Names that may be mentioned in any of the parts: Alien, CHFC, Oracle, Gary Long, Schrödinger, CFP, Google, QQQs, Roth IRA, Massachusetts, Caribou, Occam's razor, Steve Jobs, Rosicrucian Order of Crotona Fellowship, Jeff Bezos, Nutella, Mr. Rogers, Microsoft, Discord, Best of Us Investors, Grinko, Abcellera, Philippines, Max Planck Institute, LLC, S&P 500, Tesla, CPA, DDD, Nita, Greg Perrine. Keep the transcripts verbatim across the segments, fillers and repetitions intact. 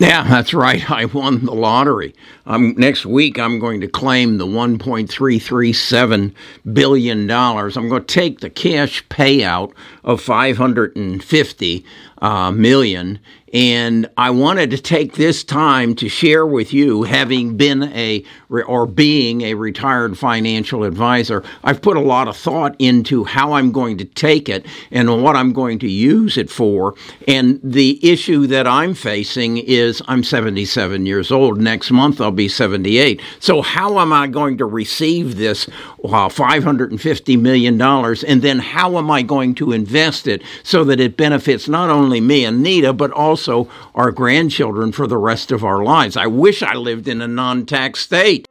Yeah, that's right. I won the lottery. Um, next week, I'm going to claim the one point three three seven billion dollars. I'm going to take the cash payout of five hundred fifty uh, million, and I wanted to take this time to share with you, having been a or being a retired financial advisor, I've put a lot of thought into how I'm going to take it and what I'm going to use it for. And the issue that I'm facing is I'm seventy-seven years old. Next month, I'll be seventy-eight. So how am I going to receive this uh, five hundred fifty million dollars? And then how am I going to invest it so that it benefits not only me and Nita, but also Also, our grandchildren for the rest of our lives? I wish I lived in a non-tax state.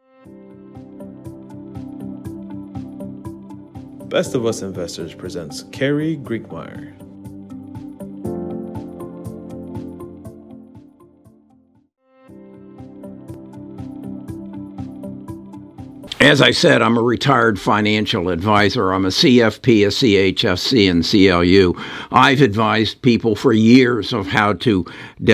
Best of Us Investors presents Carrie Griegmeier. As I said, I'm a retired financial advisor. I'm a C F P, a C H F C, and C L U. I've advised people for years of how to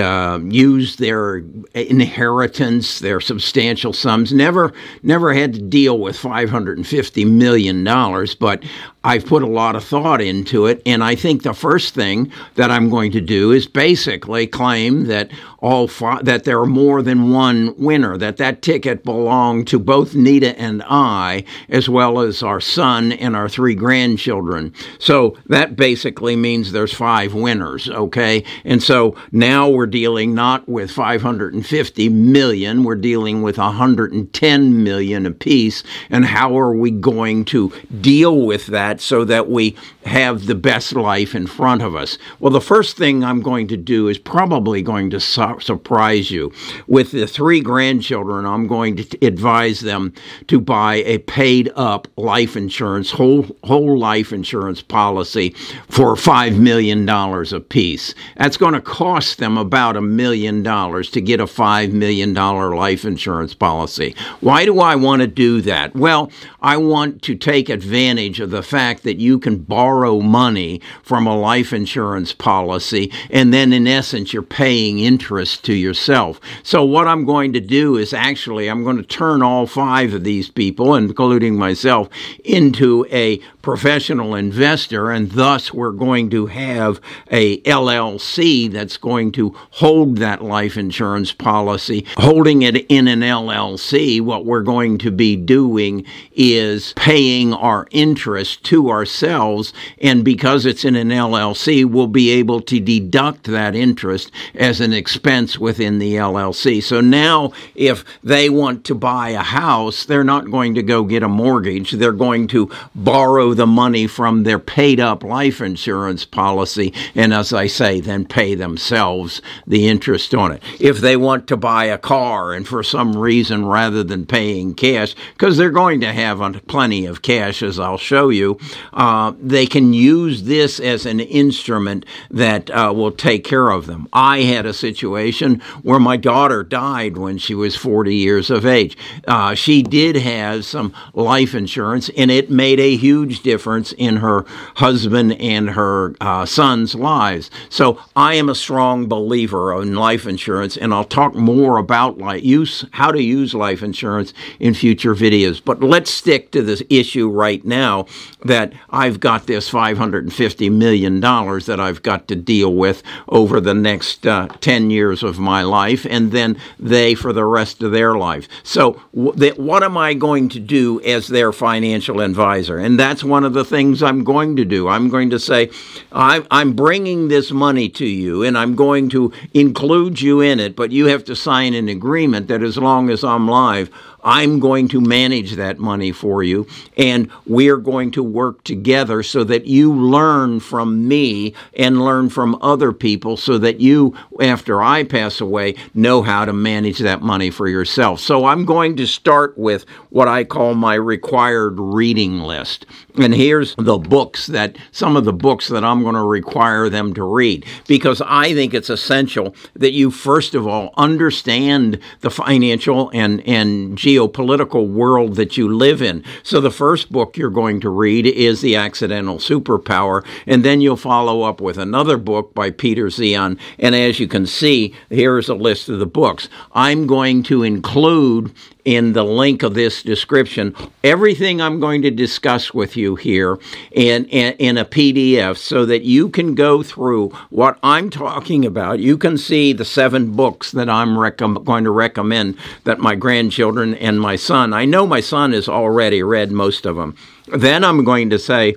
uh, use their inheritance, their substantial sums. Never, never had to deal with five hundred fifty million dollars, but I've put a lot of thought into it, and I think the first thing that I'm going to do is basically claim that all fi- that there are more than one winner, that that ticket belonged to both Nita and I, as well as our son and our three grandchildren. So that basically means there's five winners, okay? And so now we're dealing not with five hundred fifty million, we're dealing with one hundred ten million apiece, and how are we going to deal with that so that we have the best life in front of us? Well, the first thing I'm going to do is probably going to su- surprise you. With the three grandchildren, I'm going to t- advise them to buy a paid-up life insurance, whole whole life insurance policy for five million dollars apiece. That's going to cost them about a million dollars to get a five million dollars life insurance policy. Why do I want to do that? Well, I want to take advantage of the fact that you can borrow money from a life insurance policy, and then in essence you're paying interest to yourself. So what I'm going to do is actually I'm going to turn all five of these people, including myself, into a professional investor, and thus we're going to have a L L C that's going to hold that life insurance policy. Holding it in an L L C, what we're going to be doing is paying our interest to ourselves. And because it's in an L L C, we'll be able to deduct that interest as an expense within the L L C. So now if they want to buy a house, they're not going to go get a mortgage. They're going to borrow the money from their paid-up life insurance policy and, as I say, then pay themselves the interest on it. If they want to buy a car, and for some reason rather than paying cash, because they're going to have plenty of cash, as I'll show you, uh, they They can use this as an instrument that uh, will take care of them. I had a situation where my daughter died when she was forty years of age. Uh, she did have some life insurance, and it made a huge difference in her husband and her uh, son's lives. So I am a strong believer in life insurance, and I'll talk more about life, use, how to use life insurance in future videos. But let's stick to this issue right now that I've got this This five hundred fifty million dollars that I've got to deal with over the next uh, ten years of my life, and then they for the rest of their life. So w- that, what am I going to do as their financial advisor? And that's one of the things I'm going to do. I'm going to say, I, I'm bringing this money to you, and I'm going to include you in it, but you have to sign an agreement that as long as I'm live, I'm going to manage that money for you, and we're going to work together so that you learn from me and learn from other people so that you, after I pass away, know how to manage that money for yourself. So I'm going to start with what I call my required reading list. And here's the books that, some of the books that I'm going to require them to read, because I think it's essential that you, first of all, understand the financial and, and geographic geopolitical world that you live in. So the first book you're going to read is The Accidental Superpower, and then you'll follow up with another book by Peter Zeihan. And as you can see, here's a list of the books. I'm going to include in the link of this description everything I'm going to discuss with you here in, in, in a P D F so that you can go through what I'm talking about. You can see the seven books that I'm rec- going to recommend that my grandchildren and my son, I know my son has already read most of them. Then I'm going to say,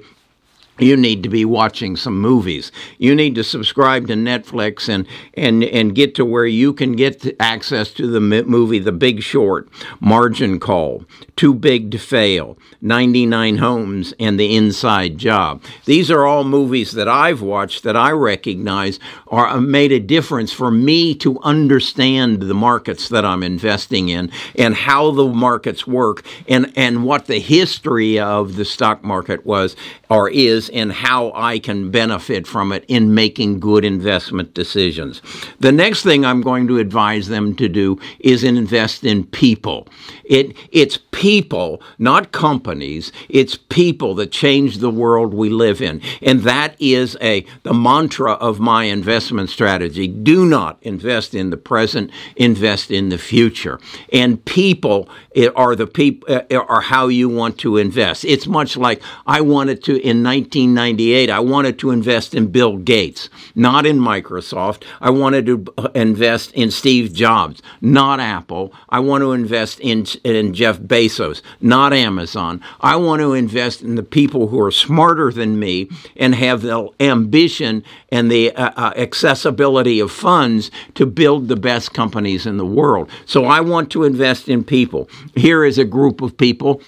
you need to be watching some movies. You need to subscribe to Netflix and and and get to where you can get access to the movie The Big Short, Margin Call, Too Big to Fail, ninety-nine Homes, and The Inside Job. These are all movies that I've watched that I recognize are made a difference for me to understand the markets that I'm investing in and how the markets work and, and what the history of the stock market was or is, and how I can benefit from it in making good investment decisions. The next thing I'm going to advise them to do is invest in people. It, it's people, not companies. It's people that change the world we live in. And that is a the mantra of my investment strategy. Do not invest in the present, invest in the future. And people are, the peop- are how you want to invest. It's much like I wanted to, in nineteen ninety-eight, I wanted to invest in Bill Gates, not in Microsoft. I wanted to invest in Steve Jobs, not Apple. I want to invest in, in Jeff Bezos, not Amazon. I want to invest in the people who are smarter than me and have the ambition and the uh, uh, accessibility of funds to build the best companies in the world. So I want to invest in people. Here is a group of people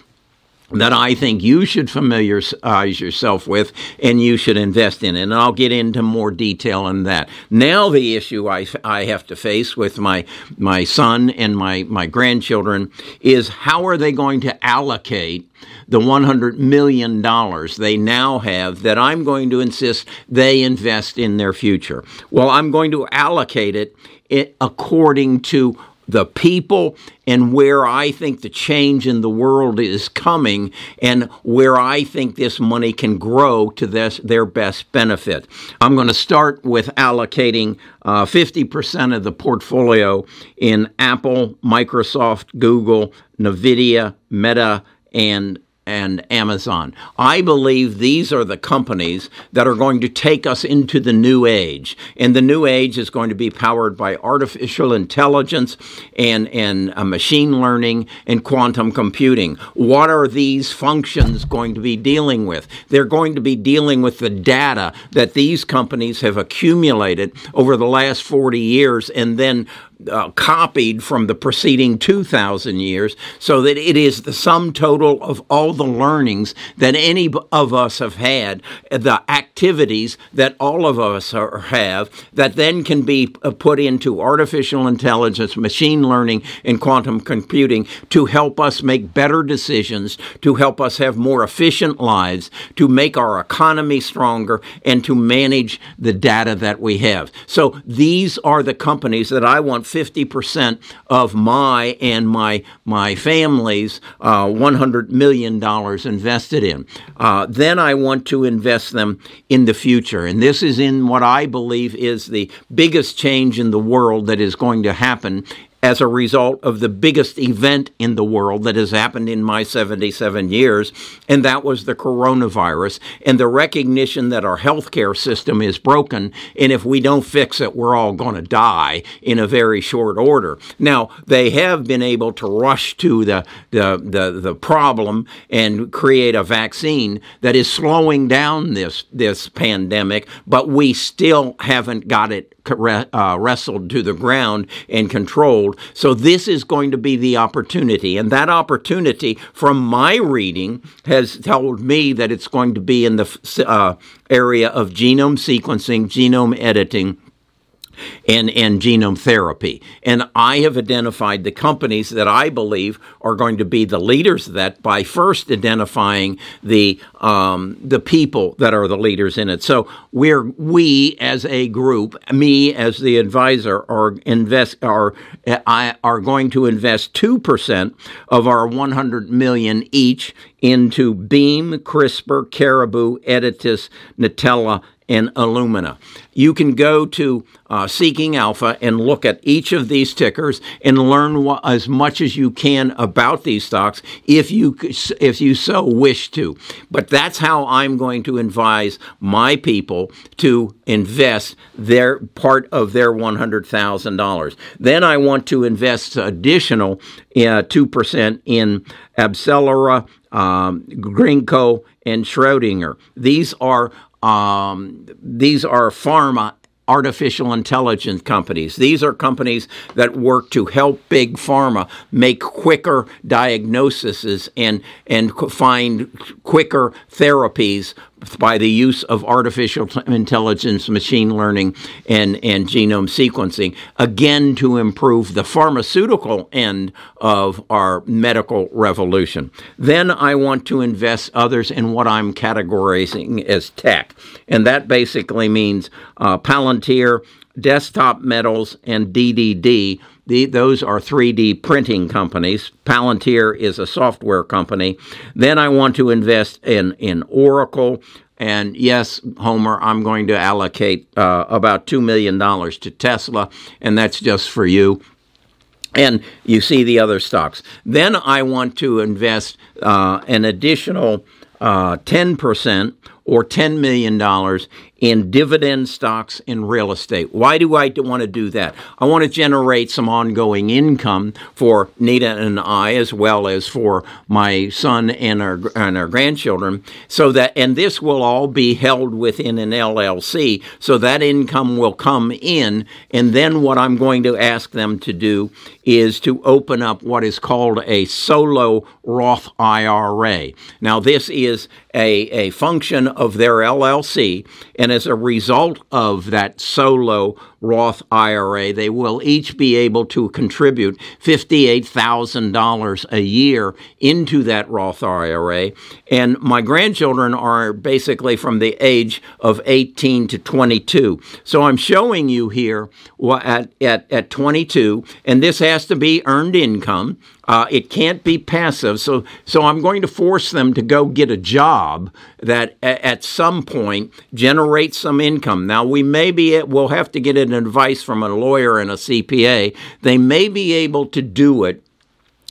that I think you should familiarize yourself with and you should invest in. And I'll get into more detail on that. Now the issue I, I have to face with my, my son and my, my grandchildren is how are they going to allocate the one hundred million dollars they now have that I'm going to insist they invest in their future. Well, I'm going to allocate it, it according to the people and where I think the change in the world is coming and where I think this money can grow to this, their best benefit. I'm going to start with allocating uh, fifty percent of the portfolio in Apple, Microsoft, Google, NVIDIA, Meta, and and Amazon. I believe these are the companies that are going to take us into the new age. And the new age is going to be powered by artificial intelligence and, and uh, machine learning and quantum computing. What are these functions going to be dealing with? They're going to be dealing with the data that these companies have accumulated over the last forty years and then Uh, copied from the preceding two thousand years so that it is the sum total of all the learnings that any of us have had, the activities that all of us are, have that then can be put into artificial intelligence, machine learning, and quantum computing to help us make better decisions, to help us have more efficient lives, to make our economy stronger, and to manage the data that we have. So these are the companies that I want fifty percent of my and my my family's uh, one hundred million dollars invested in. Uh, then I want to invest them in the future. And this is in what I believe is the biggest change in the world that is going to happen as a result of the biggest event in the world that has happened in my seventy-seven years, and that was the coronavirus and the recognition that our healthcare system is broken, and if we don't fix it, we're all going to die in a very short order. Now, they have been able to rush to the, the, the, the problem and create a vaccine that is slowing down this, this pandemic, but we still haven't got it Uh, wrestled to the ground and controlled. So this is going to be the opportunity. And that opportunity, from my reading, has told me that it's going to be in the uh, area of genome sequencing, genome editing, and, and genome therapy. And I have identified the companies that I believe are going to be the leaders of that by first identifying the um, the people that are the leaders in it. So we're, we as a group, me as the advisor, are invest are I are going to invest two percent of our one hundred million dollars each into Beam, CRISPR, Caribou, Editus, Nutella, and Illumina. You can go to uh, Seeking Alpha and look at each of these tickers and learn wh- as much as you can about these stocks if you if you so wish to. But that's how I'm going to advise my people to invest their part of their one hundred thousand dollars. Then I want to invest additional uh, two percent in Abcellera, um, Grinko, and Schrödinger. These are Um, these are pharma artificial intelligence companies. These are companies that work to help big pharma make quicker diagnoses and, and find quicker therapies by the use of artificial intelligence, machine learning, and, and genome sequencing, again, to improve the pharmaceutical end of our medical revolution. Then I want to invest others in what I'm categorizing as tech. And that basically means uh, Palantir, Desktop Metals, and D D D. The, those are three D printing companies. Palantir is a software company. Then I want to invest in, in Oracle. And yes, Homer, I'm going to allocate uh, about two million dollars to Tesla, and that's just for you. And you see the other stocks. Then I want to invest uh, an additional uh, ten percent or ten million dollars in dividend stocks and real estate. Why do I want to do that? I want to generate some ongoing income for Nita and I, as well as for my son and our and our grandchildren. So that, and this will all be held within an L L C. So that income will come in, and then what I'm going to ask them to do is to open up what is called a solo Roth I R A. Now, this is a, a function of their L L C, and and as a result of that solo Roth I R A, they will each be able to contribute fifty-eight thousand dollars a year into that Roth I R A. And my grandchildren are basically from the age of eighteen to twenty-two. So I'm showing you here at, at, at twenty-two, and this has to be earned income. Uh, it can't be passive. So so I'm going to force them to go get a job that a, at some point generates some income. Now, we may be, we'll have to get an advice from a lawyer and a C P A. They may be able to do it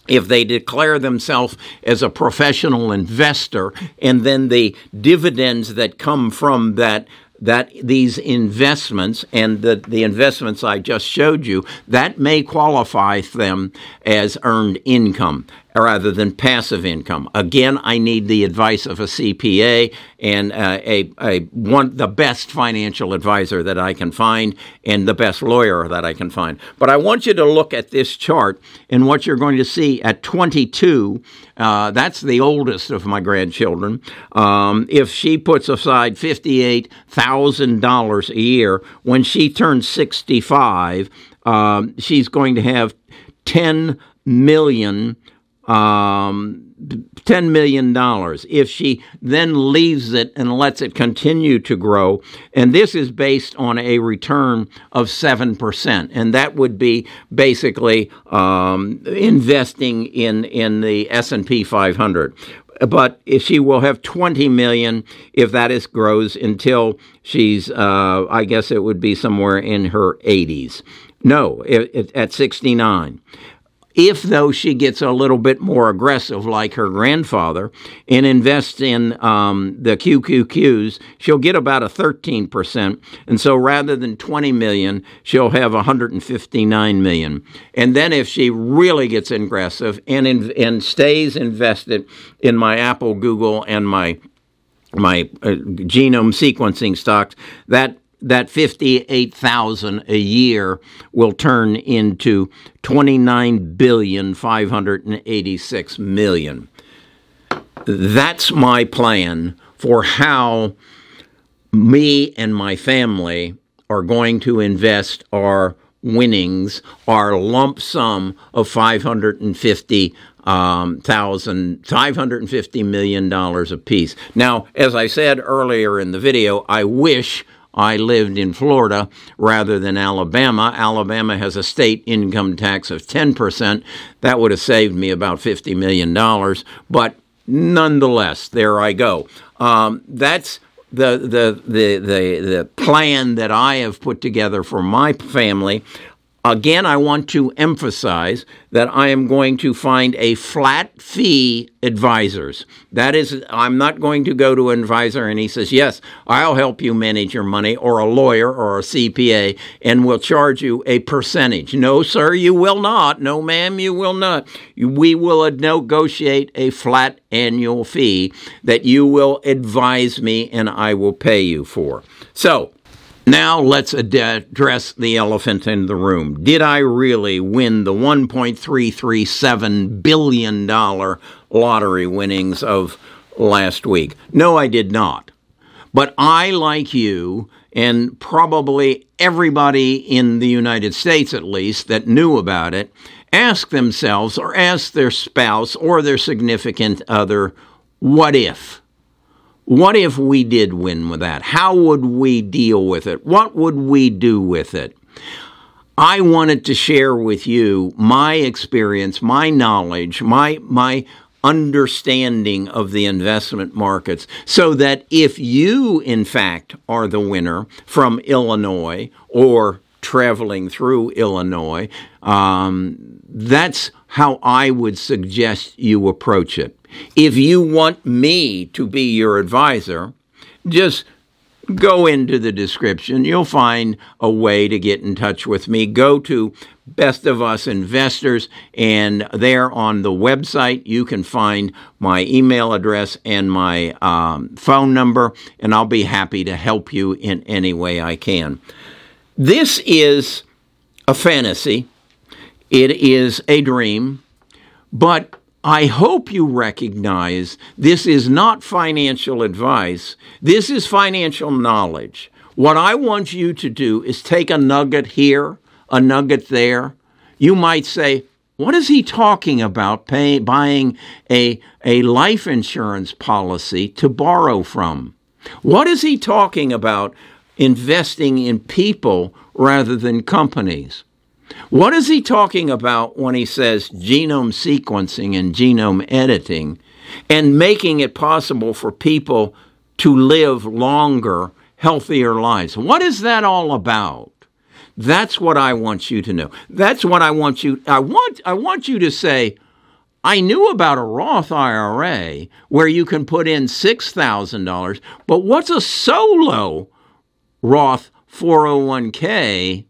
if they declare themselves as a professional investor, and then the dividends that come from that that these investments and the, the investments I just showed you, that may qualify them as earned income rather than passive income. Again, I need the advice of a C P A and uh, a, a one the best financial advisor that I can find and the best lawyer that I can find. But I want you to look at this chart, and what you're going to see at twenty-two, uh, that's the oldest of my grandchildren. Um, if she puts aside fifty-eight thousand dollars a year, when she turns sixty-five, um, she's going to have ten million dollars. Um, ten million dollars. If she then leaves it and lets it continue to grow, and this is based on a return of seven percent, and that would be basically um, investing in, in the S and P five hundred. But if she will have twenty million dollars if that is grows until she's, uh, I guess it would be somewhere in her eighties. No, it, it, at sixty-nine. If, though, she gets a little bit more aggressive like her grandfather and invests in um, the Q Q Qs, she'll get about a thirteen percent. And so rather than twenty million dollars, she'll have one hundred fifty-nine million dollars. And then if she really gets aggressive and, in, and stays invested in my Apple, Google, and my, my uh, genome sequencing stocks, that that fifty-eight thousand dollars a year will turn into twenty-nine billion five hundred eighty-six million dollars. That's my plan for how me and my family are going to invest our winnings, our lump sum of five hundred fifty um, thousand, five hundred fifty million dollars apiece. Now, as I said earlier in the video, I wish I lived in Florida rather than Alabama. Alabama has a state income tax of ten percent. That would have saved me about fifty million dollars. But nonetheless, there I go. Um, that's the, the the the the plan that I have put together for my family. Again, I want to emphasize that I am going to find a flat fee advisors. That is, I'm not going to go to an advisor and he says, yes, I'll help you manage your money, or a lawyer or a C P A, and we'll charge you a percentage. No, sir, you will not. No, ma'am, you will not. We will negotiate a flat annual fee that you will advise me and I will pay you for. So, now let's address the elephant in the room. Did I really win the one point three three seven billion dollars lottery winnings of last week? No, I did not. But I, like you, and probably everybody in the United States at least that knew about it, asked themselves or asked their spouse or their significant other, what if? What if we did win with that? How would we deal with it? What would we do with it? I wanted to share with you my experience, my knowledge, my my understanding of the investment markets, so that if you, in fact, are the winner from Illinois or traveling through Illinois, um, that's how I would suggest you approach it. If you want me to be your advisor, just go into the description. You'll find a way to get in touch with me. Go to Best of Us Investors, and there on the website you can find my email address and my um, phone number, and I'll be happy to help you in any way I can. This is a fantasy. It is a dream, but I hope you recognize this is not financial advice. This is financial knowledge. What I want you to do is take a nugget here, a nugget there. You might say, what is he talking about pay, buying a, a life insurance policy to borrow from? What is he talking about investing in people rather than companies? What is he talking about when he says genome sequencing and genome editing and making it possible for people to live longer, healthier lives? What is that all about? That's what I want you to know. That's what I want you, I want, I want you to say, I knew about a Roth I R A where you can put in six thousand dollars, but what's a solo Roth four oh one k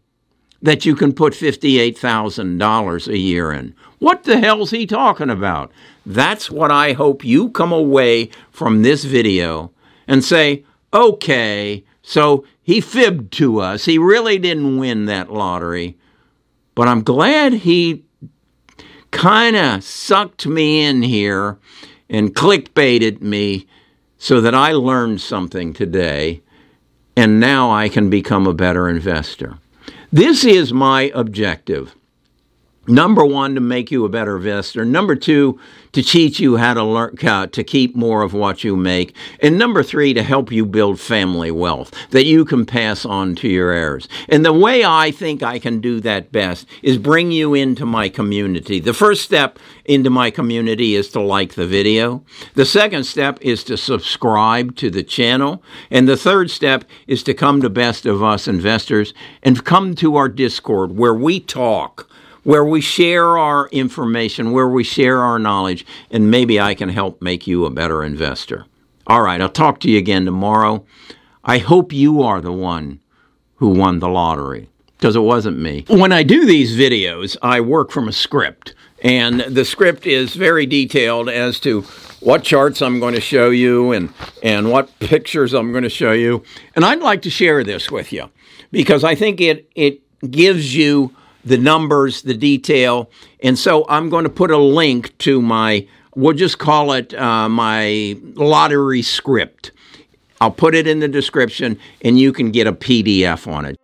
that you can put fifty-eight thousand dollars a year in? What the hell's he talking about? That's what I hope you come away from this video and say, okay, so he fibbed to us. He really didn't win that lottery, but I'm glad he kind of sucked me in here and clickbaited me so that I learned something today, and now I can become a better investor. This is my objective. Number one, to make you a better investor. Number two, to teach you how to learn, uh, to keep more of what you make. And number three, to help you build family wealth that you can pass on to your heirs. And the way I think I can do that best is bring you into my community. The first step into my community is to like the video. The second step is to subscribe to the channel. And the third step is to come to Best of Us Investors and come to our Discord, where we talk, where we share our information, where we share our knowledge, and maybe I can help make you a better investor. All right, I'll talk to you again tomorrow. I hope you are the one who won the lottery, because it wasn't me. When I do these videos, I work from a script, and the script is very detailed as to what charts I'm going to show you and, and what pictures I'm going to show you. And I'd like to share this with you, because I think it, it gives you the numbers, the detail. And so I'm going to put a link to my, we'll just call it uh, my lottery script. I'll put it in the description and you can get a P D F on it.